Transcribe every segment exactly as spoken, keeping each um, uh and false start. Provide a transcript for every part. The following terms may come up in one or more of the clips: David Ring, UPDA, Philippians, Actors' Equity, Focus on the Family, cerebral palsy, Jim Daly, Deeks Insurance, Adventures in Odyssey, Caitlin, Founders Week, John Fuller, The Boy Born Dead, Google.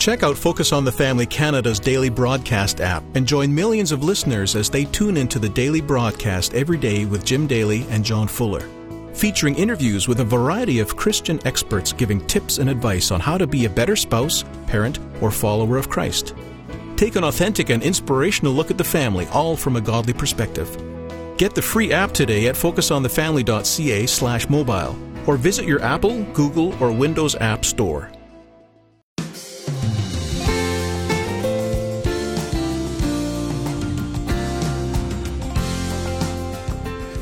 Check out Focus on the Family Canada's daily broadcast app and join millions of listeners as they tune into the daily broadcast every day with Jim Daly and John Fuller, featuring interviews with a variety of Christian experts giving tips and advice on how to be a better spouse, parent, or follower of Christ. Take an authentic and inspirational look at the family, all from a godly perspective. Get the free app today at focusonthefamily.ca slash mobile or visit your Apple, Google, or Windows App Store.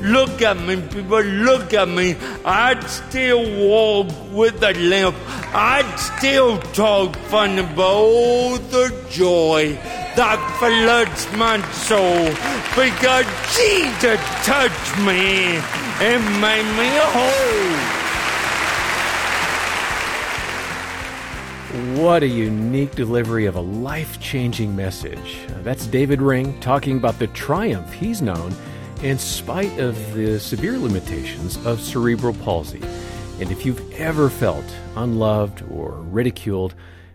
Look at me, people, look at me. I'd still walk with a limp. I'd still talk funny, but oh, the joy that floods my soul. Because Jesus touched me and made me whole. What a unique delivery of a life-changing message. That's David Ring talking about the triumph he's known in spite of the severe limitations of cerebral palsy. And if you've ever felt unloved or ridiculed,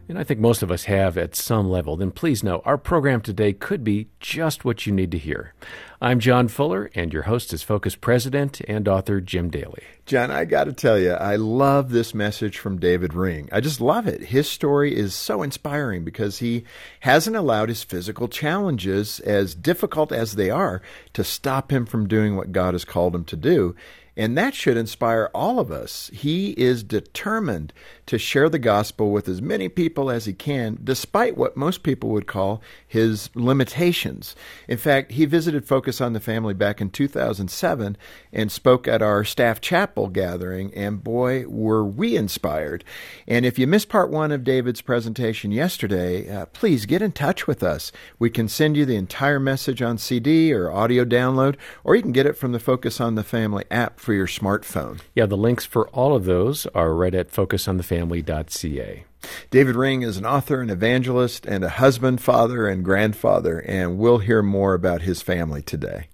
and I think most of us have at some level, then please know our program today could be just what you need to hear. I'm John Fuller, and your host is Focus President and author Jim Daly. John, I got to tell you, I love this message from David Ring. I just love it. His story is so inspiring because he hasn't allowed his physical challenges, as difficult as they are, to stop him from doing what God has called him to do. And that should inspire all of us. He is determined to share the gospel with as many people as he can, despite what most people would call his limitations. In fact, he visited Focus on the Family back in two thousand seven and spoke at our staff chapel gathering, and boy, were we inspired. And if you missed part one of David's presentation yesterday, uh, please get in touch with us. We can send you the entire message on C D or audio download, or you can get it from the Focus on the Family app for your smartphone. Yeah, the links for all of those are right at focus on the family dot c a. David Ring is an author, an evangelist, and a husband, father, and grandfather, and we'll hear more about his family today.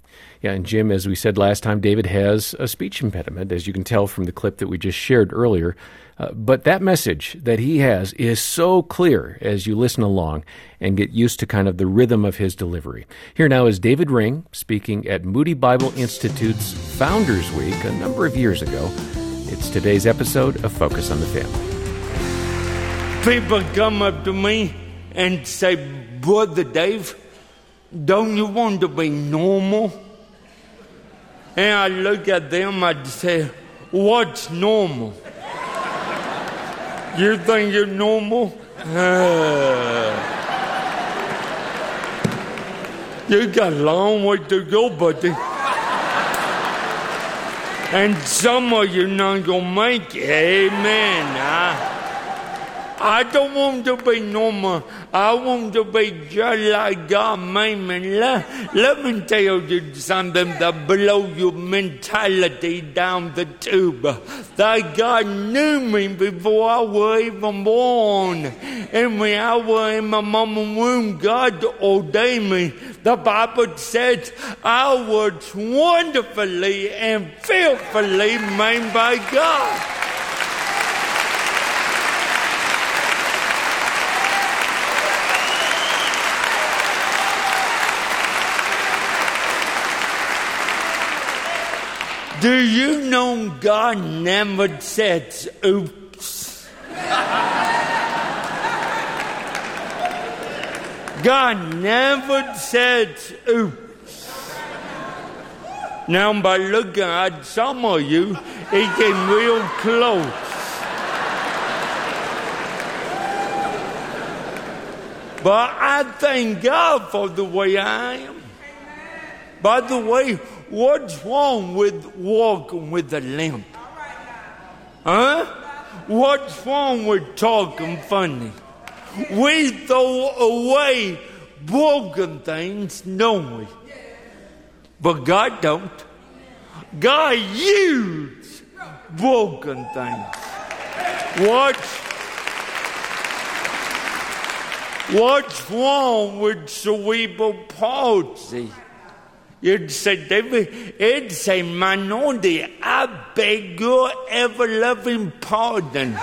Yeah, and Jim, as we said last time, David has a speech impediment, as you can tell from the clip that we just shared earlier. Uh, but that message that he has is so clear as you listen along and get used to kind of the rhythm of his delivery. Here now is David Ring speaking at Moody Bible Institute's Founders Week a number of years ago. It's today's episode of Focus on the Family. People come up to me and say, "Brother Dave, don't you want to be normal?" And I look at them, I say, "What's normal? You think you're normal? Uh, you got a long way to go, buddy. And some of you not going to make it." Amen. I, I don't want to be normal. I want to be just like God made me. Let, let me tell you something that blows your mentality down the tube. That God knew me before I was even born. And when I was in my mama's womb, God ordained me. The Bible says I was wonderfully and fearfully made by God. Do you know God never says, "Oops"? God never says, "Oops." Now, by looking at some of you, it came real close. But I thank God for the way I am. Amen. By the way, what's wrong with walking with a limp? Huh? What's wrong with talking funny? We throw away broken things, don't we? But God don't. God uses broken things. What's, what's wrong with cerebral palsy? You'd say, "David, it's a minority. I beg your ever-loving pardon."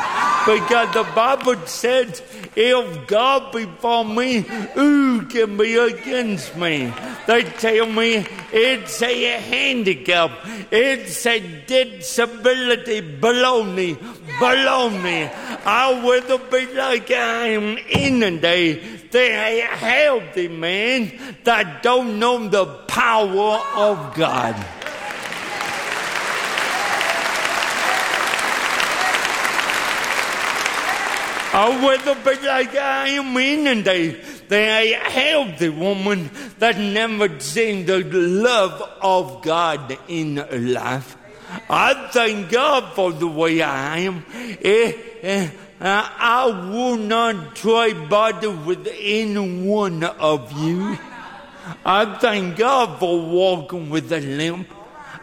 because the Bible says, if God be for me, who can be against me? They tell me it's a handicap. It's a disability. Baloney. Baloney. I will be like I am in the day. They are healthy men that don't know the power of God. I will be like I am in the They are healthy women that never seen the love of God in her life. I thank God for the way I am. Eh, eh. Uh, I will not try bother with any one of you. I thank God for walking with a limp.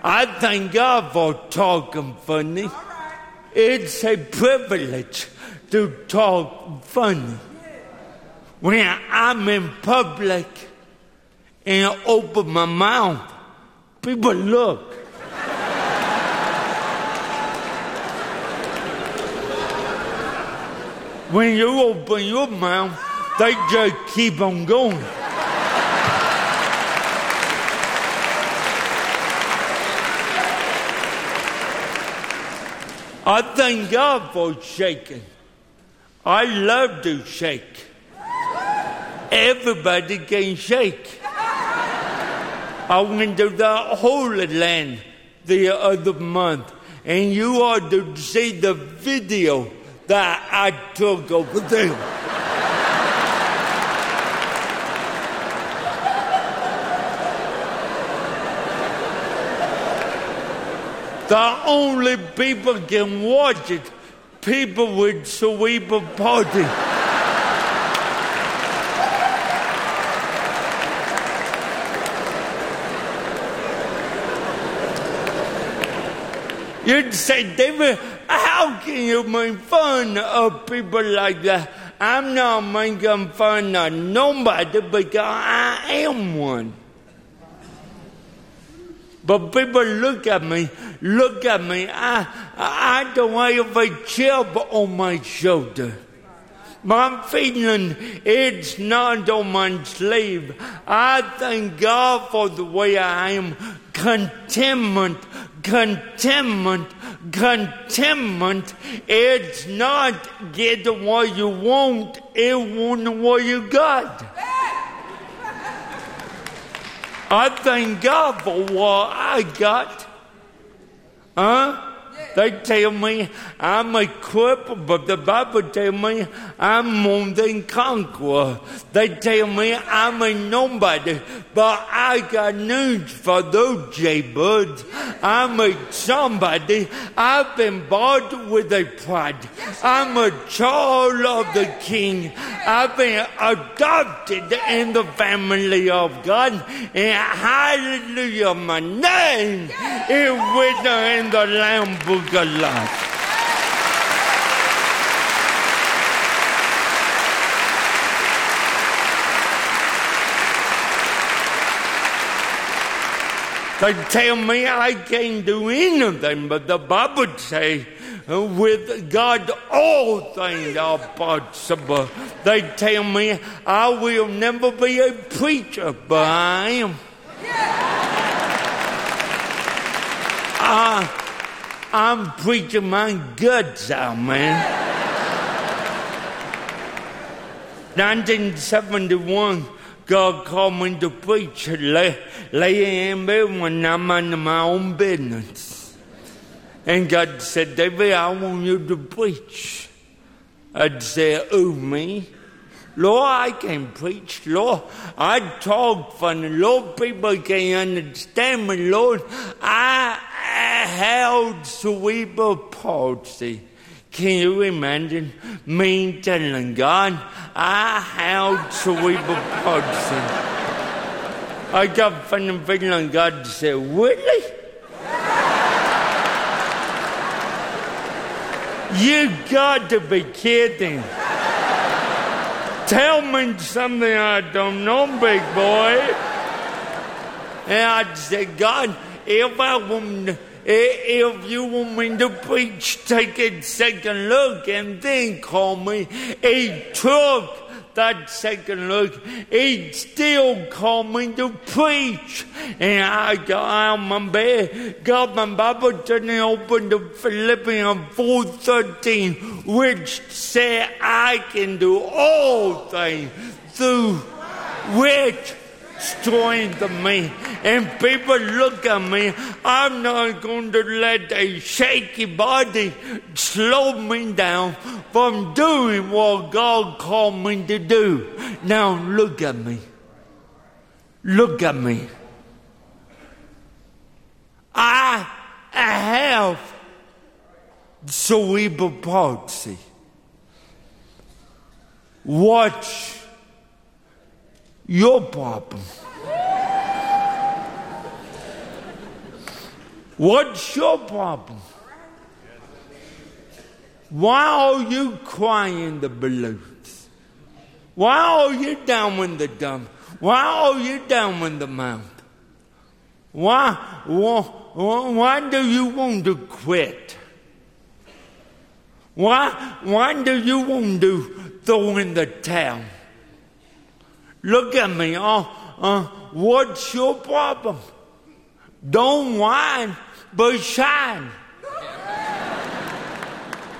I thank God for talking funny. It's a privilege to talk funny. When I'm in public and open my mouth, people look. When you open your mouth, they just keep on going. I thank God for shaking. I love to shake. Everybody can shake. I went to the Holy Land the other month, and you ought to see the video that I took over them. The only people can watch it, people with cerebral palsy. You'd say, David, how can you make fun of people like that? I'm not making fun of nobody because I am one. But people look at me, look at me. I, I don't have a chip on my shoulder. My feeling, it's not on my sleeve. I thank God for the way I am. Contentment, contentment, contentment. It's not get what you want, it won't what you got. I thank God for what I got. Huh? They tell me I'm a cripple, but the Bible tells me I'm more than conqueror. They tell me I'm a nobody, but I got news for those jaybirds. I'm a somebody. I've been bought with a pride. I'm a child of the King. I've been adopted in the family of God. And hallelujah, my name is written in the Lamb Book. Good luck. They tell me I can't do anything, but the Bible says, with God, all things are possible. They tell me I will never be a preacher, but I am. I I'm preaching my guts out, man. nineteen seventy-one, God called me to preach. Lay, lay in bed when I'm in my own business. And God said, David, I want you to preach. I said, oh, me? Lord, I can preach. Lord, I talk funny. Lord, people can understand me. Lord, I... I held cerebral palsy. Can you imagine me telling God, I held cerebral palsy? I got funny feeling God said, really? You got to be kidding. Tell me something I don't know, big boy. And I said, God, if I want If you want me to preach, take a second look and then call me. He took that second look. He still called me to preach. And I got out of my bed, got my Bible, and I opened to Philippians four thirteen, which said, I can do all things through which strength me. And people look at me. I'm not going to let a shaky body slow me down from doing what God called me to do. Now look at me. Look at me. I have cerebral palsy. Watch your problem. What's your problem? Why are you crying the blues? Why are you down in the dump? Why are you down in the mouth? Why, why, why do you want to quit? Why, why do you want to throw in the towel? Look at me. Uh, uh, what's your problem? Don't whine, but shine.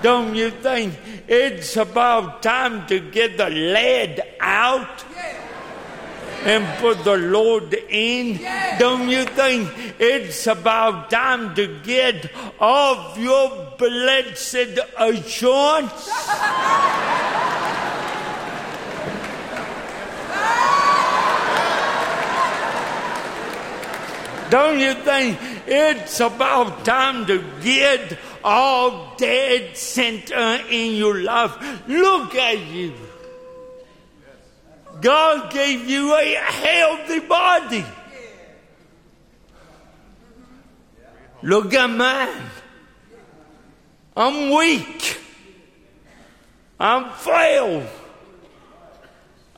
Don't you think it's about time to get the lead out and put the Lord in? Don't you think it's about time to get off your blessed assurance? Don't you think it's about time to get all dead center in your life? Look at you. God gave you a healthy body. Look at mine. I'm weak. I'm frail.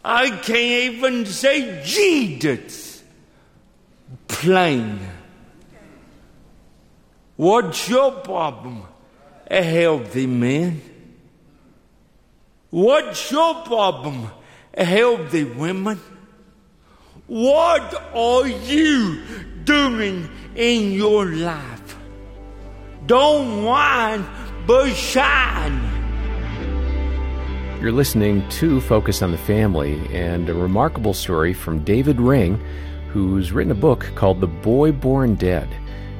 I can't even say Jesus. Plain. What's your problem, a healthy man? What's your problem, a healthy woman? What are you doing in your life? Don't whine, but shine. You're listening to Focus on the Family, and a remarkable story from David Ring, who's written a book called The Boy Born Dead.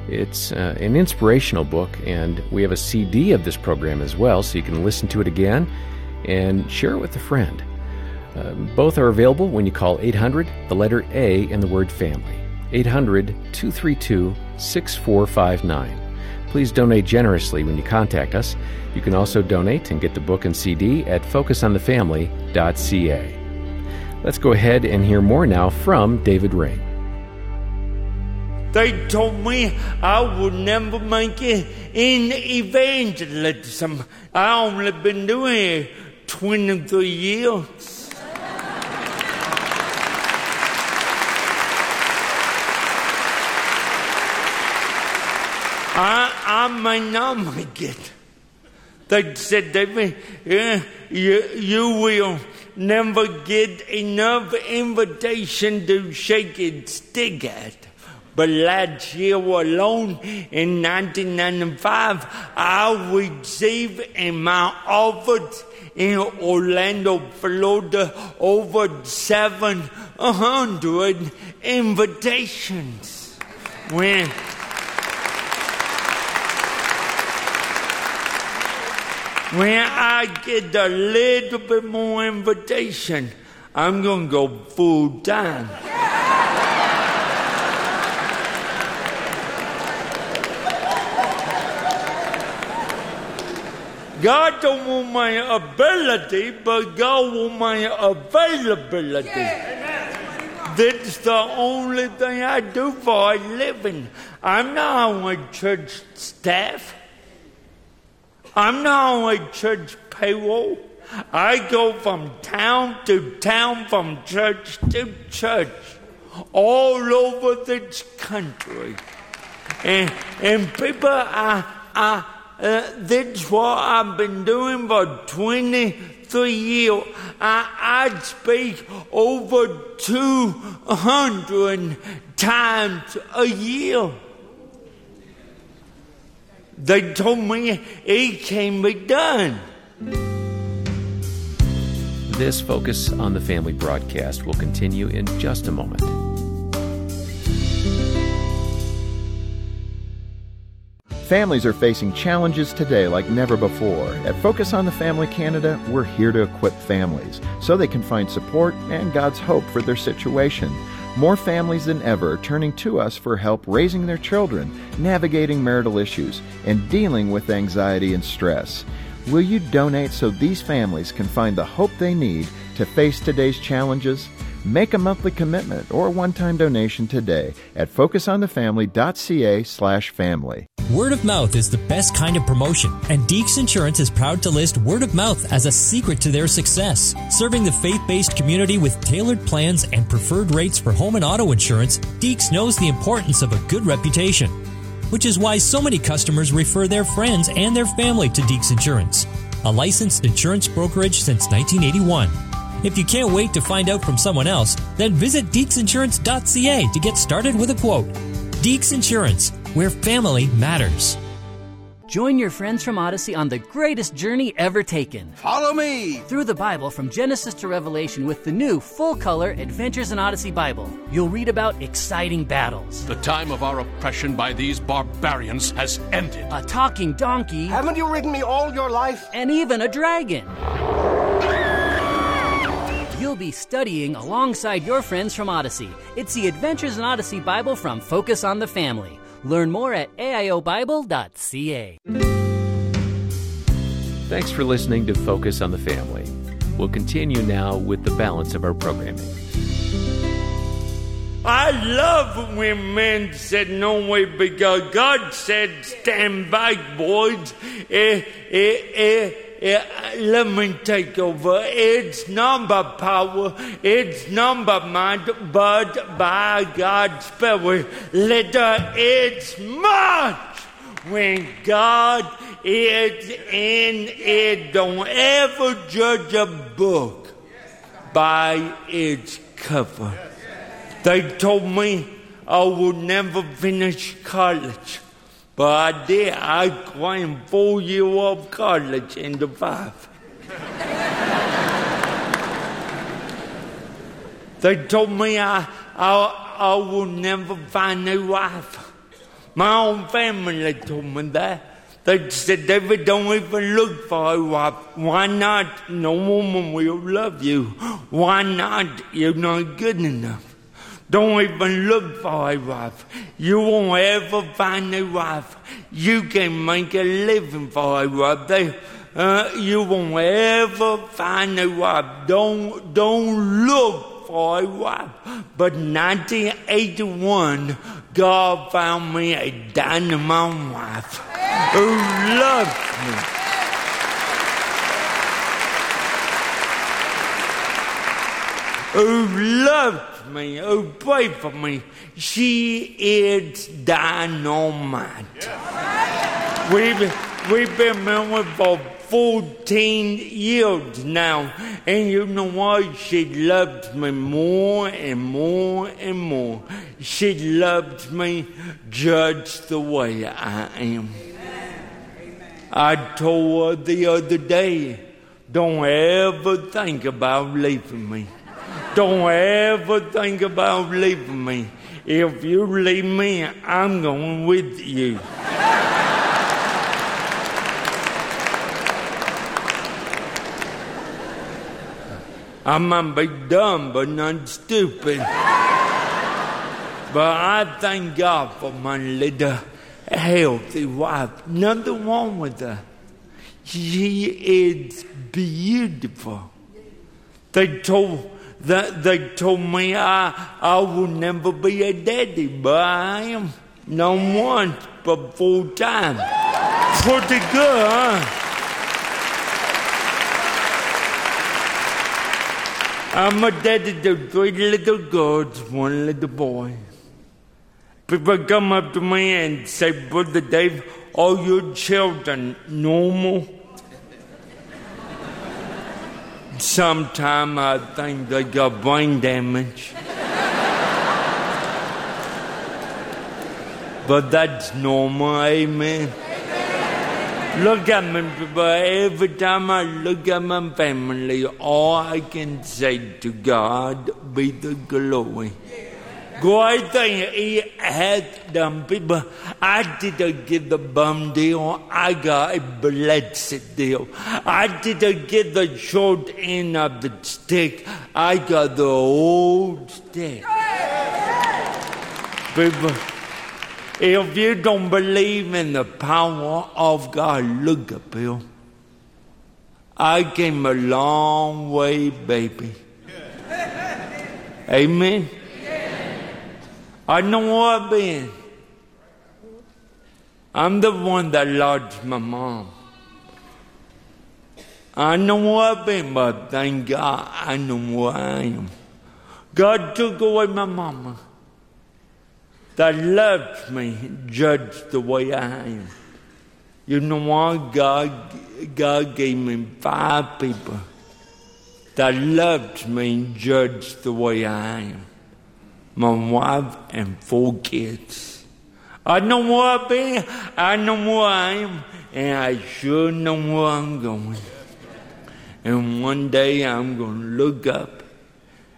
It's uh, an inspirational book, and we have a C D of this program as well, so you can listen to it again and share it with a friend. Uh, both are available when you call eight hundred, the letter A, and the word family. eight hundred, two three two, six four five nine. Please donate generously when you contact us. You can also donate and get the book and C D at focus on the family dot c a. Let's go ahead and hear more now from David Ring. They told me I would never make it in evangelism. I only been doing it twenty-three years. I, I may not make it. They said, David, yeah, you, you will never get enough invitation to shake a stick at. But last year alone, in nineteen ninety-five, I received in my office in Orlando, Florida, over seven hundred invitations. When When I get a little bit more invitation, I'm going to go full time. God don't want my ability, but God wants my availability. Yeah. That's the only thing I do for a living. I'm not on a church staff. I'm not on a church payroll. I go from town to town, from church to church, all over this country. And, and people are, are uh, that's what I've been doing for twenty-three years. I, I speak over two hundred times a year. They told me it can be done. This Focus on the Family broadcast will continue in just a moment. Families are facing challenges today like never before. At Focus on the Family Canada, we're here to equip families so they can find support and God's hope for their situation. More families than ever are turning to us for help raising their children, navigating marital issues, and dealing with anxiety and stress. Will you donate so these families can find the hope they need to face today's challenges? Make a monthly commitment or one-time donation today at focus on the family dot c a slash family. Word of mouth is the best kind of promotion, and Deeks Insurance is proud to list word of mouth as a secret to their success. Serving the faith-based community with tailored plans and preferred rates for home and auto insurance, Deeks knows the importance of a good reputation, which is why so many customers refer their friends and their family to Deeks Insurance, a licensed insurance brokerage since nineteen eighty-one. If you can't wait to find out from someone else, then visit deeks insurance dot c a to get started with a quote. Deeks Insurance, where family matters. Join your friends from Odyssey on the greatest journey ever taken. Follow me! Through the Bible from Genesis to Revelation with the new full-color Adventures in Odyssey Bible. You'll read about exciting battles. The time of our oppression by these barbarians has ended. A talking donkey. Haven't you ridden me all your life? And even a dragon. You'll be studying alongside your friends from Odyssey. It's the Adventures in Odyssey Bible from Focus on the Family. Learn more at a i o bible dot c a. Thanks for listening to Focus on the Family. We'll continue now with the balance of our programming. I love when men said no way, because God said stand back, boys. Eh, eh, eh. It, let me take over. It's not by power, it's not by mind, but by God's Spirit. Later, it's much when God is in it. Don't ever judge a book by its cover. They told me I would never finish college. But I did. I climbed four years of college into five. They told me I, I, I will never find a wife. My own family told me that. They said, David, don't even look for a wife. Why not? No woman will love you. Why not? You're not good enough. Don't even look for a wife. You won't ever find a wife. You can make a living for a wife. They, uh, you won't ever find a wife. Don't, don't look for a wife. But in nineteen eighty-one, God found me a dynamite wife who loved me. Who loved me, who prayed for me. She is dynamite. Yes. We've, we've been married for fourteen years now. And you know what? She loves me more and more and more. She loves me just the way I am. Amen. I told her the other day, don't ever think about leaving me. Don't ever think about leaving me. If you leave me, I'm going with you. I might be dumb, but not stupid. But I thank God for my little healthy wife. Nothing wrong with her. She is beautiful. They told That they told me I I will never be a daddy, but I am. Not once, but full time. Pretty good, huh? I'm a daddy to three little girls, one little boy. People come up to me and say, Brother Dave, are your children normal? Sometimes I think they got brain damage. But that's normal, amen. amen. Look at me, people. Every time I look at my family, all I can say to God be the glory. Great thing He had done, people. I didn't get the bum deal. I got a blessed deal. I didn't get the short end of the stick. I got the old stick. People, if you don't believe in the power of God, look at Bill. I came a long way, baby. Amen. I know where I've been. I'm the one that lost my mom. I know where I've been, but thank God I know where I am. God took away my mama that loved me just the way I am. You know what? God, God gave me five people that loved me just the way I am. My wife and four kids. I know where I've been, I know where I am, and I sure know where I'm going. And one day I'm going to look up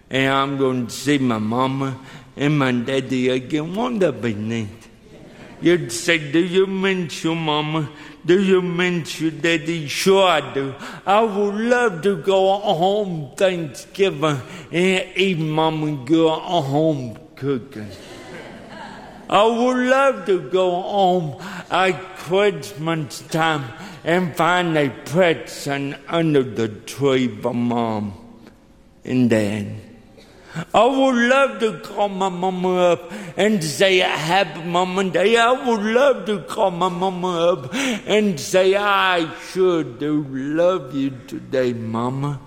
and I'm going to see my mama and my daddy again. Won't that be neat? You'd say, do you miss your mama? Do you miss your daddy? Sure I do. I would love to go home Thanksgiving and eat mama good home cooking. I would love to go home at Christmas time and find a present under the tree for mom and dad. I would love to call my mama up and say happy Mama Day. I would love to call my mama up and say, I sure do love you today, Mama.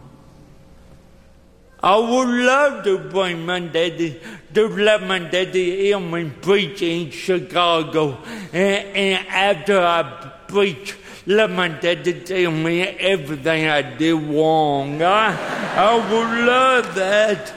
I would love to bring my daddy, to let my daddy hear me preach in Chicago. And, and after I preach, let my daddy tell me everything I did wrong. I, I would love that.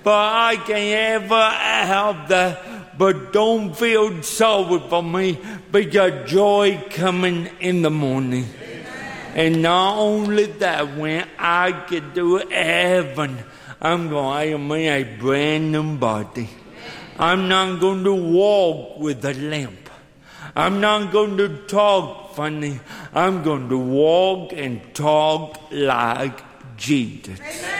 But I can ever help that. But don't feel sorry for me, because joy coming in the morning. Amen. And not only that, when I get to heaven, I'm going to have me a brand new body. I'm not going to walk with a limp. I'm not going to talk funny. I'm going to walk and talk like Jesus. Amen.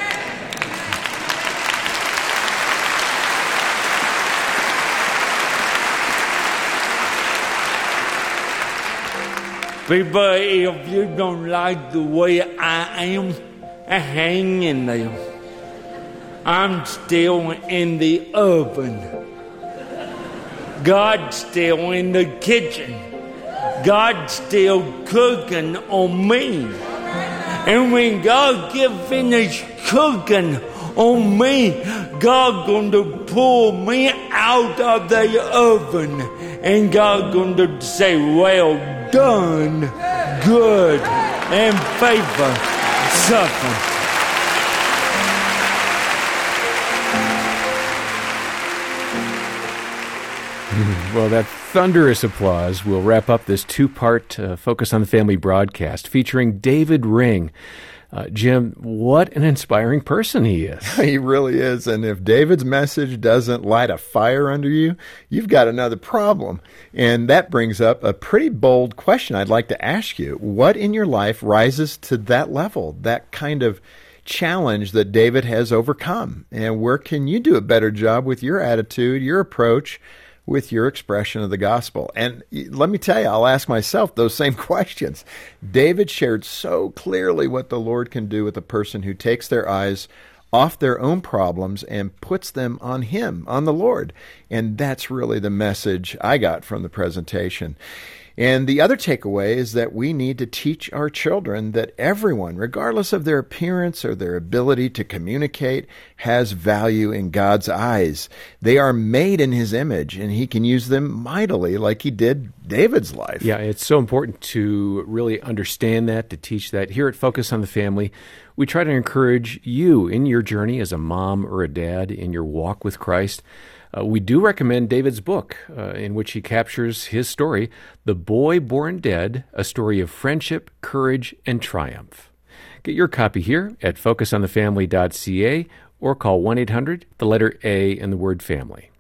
People, if you don't like the way I am, hang in there. I'm still in the oven. God's still in the kitchen. God's still cooking on me. And when God gets finished cooking on me, God going to pull me out of the oven. And God going to say, well done, good, and favor, suffer. Well, that thunderous applause will wrap up this two-part uh, Focus on the Family broadcast featuring David Ring. Uh, Jim, what an inspiring person he is. He really is. And if David's message doesn't light a fire under you, you've got another problem. And that brings up a pretty bold question I'd like to ask you. What in your life rises to that level, that kind of challenge that David has overcome? And where can you do a better job with your attitude, your approach, with your expression of the gospel? And let me tell you, I'll ask myself those same questions. David shared so clearly what the Lord can do with a person who takes their eyes off their own problems and puts them on Him, on the Lord. And that's really the message I got from the presentation. And the other takeaway is that we need to teach our children that everyone, regardless of their appearance or their ability to communicate, has value in God's eyes. They are made in his image, and he can use them mightily like he did David's life. Yeah, it's so important to really understand that, to teach that. Here at Focus on the Family, we try to encourage you in your journey as a mom or a dad, in your walk with Christ. Uh, we do recommend David's book, uh, in which he captures his story, The Boy Born Dead, A Story of Friendship, Courage, and Triumph. Get your copy here at focus on the family dot c a or call one eight hundred, the letter A and the word family.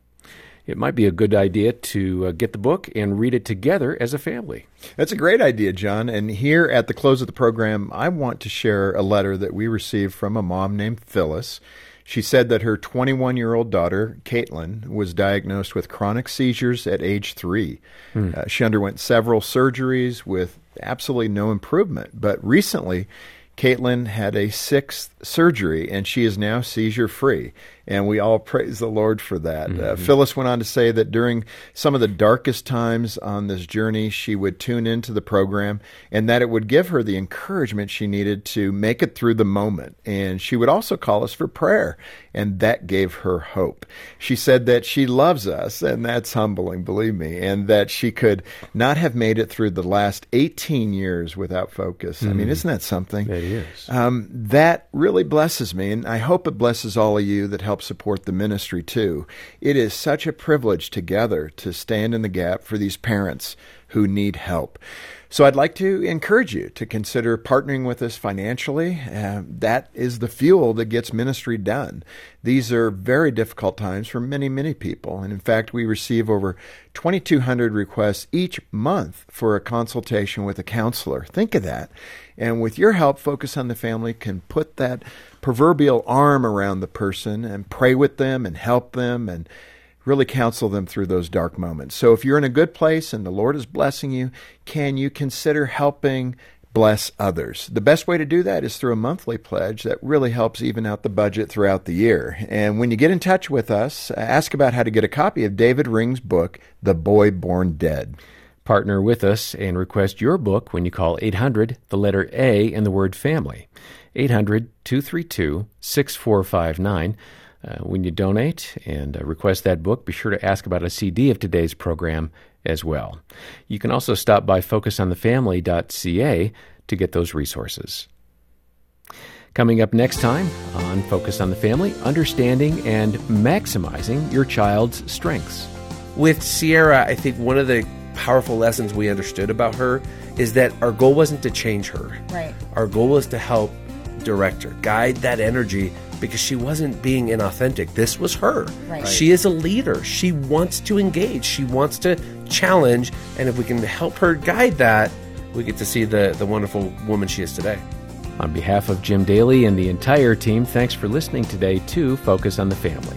It might be a good idea to uh, get the book and read it together as a family. That's a great idea, John. And here at the close of the program, I want to share a letter that we received from a mom named Phyllis. She said that her twenty-one-year-old daughter, Caitlin, was diagnosed with chronic seizures at age three. Mm. Uh, she underwent several surgeries with absolutely no improvement. But recently, Caitlin had a sixth surgery, and she is now seizure-free. And we all praise the Lord for that. Mm-hmm. Uh, Phyllis went on to say that during some of the darkest times on this journey, she would tune into the program and that it would give her the encouragement she needed to make it through the moment. And she would also call us for prayer, and that gave her hope. She said that she loves us, and that's humbling, believe me, and that she could not have made it through the last eighteen years without Focus. Mm-hmm. I mean, isn't that something? That is. Um, that really blesses me, and I hope it blesses all of you that help support the ministry too. It is such a privilege together to stand in the gap for these parents who need help. So I'd like to encourage you to consider partnering with us financially. Uh, that is the fuel that gets ministry done. These are very difficult times for many, many people. And in fact, we receive over twenty-two hundred requests each month for a consultation with a counselor. Think of that. And with your help, Focus on the Family can put that proverbial arm around the person and pray with them and help them and really counsel them through those dark moments. So if you're in a good place and the Lord is blessing you, can you consider helping bless others? The best way to do that is through a monthly pledge that really helps even out the budget throughout the year. And when you get in touch with us, ask about how to get a copy of David Ring's book, The Boy Born Dead. Partner with us and request your book when you call eight hundred, the letter A and the word family, eight hundred, two three two, six four five nine. Uh, when you donate and uh, request that book, be sure to ask about a C D of today's program as well. You can also stop by focus on the family dot c a to get those resources. Coming up next time on Focus on the Family, understanding and maximizing your child's strengths. With Sierra, I think one of the powerful lessons we understood about her is that our goal wasn't to change her. Right. Our goal was to help direct her, guide that energy, because she wasn't being inauthentic. This was her. Right. She is a leader. She wants to engage. She wants to challenge. And if we can help her guide that, we get to see the, the wonderful woman she is today. On behalf of Jim Daly and the entire team, thanks for listening today to Focus on the Family.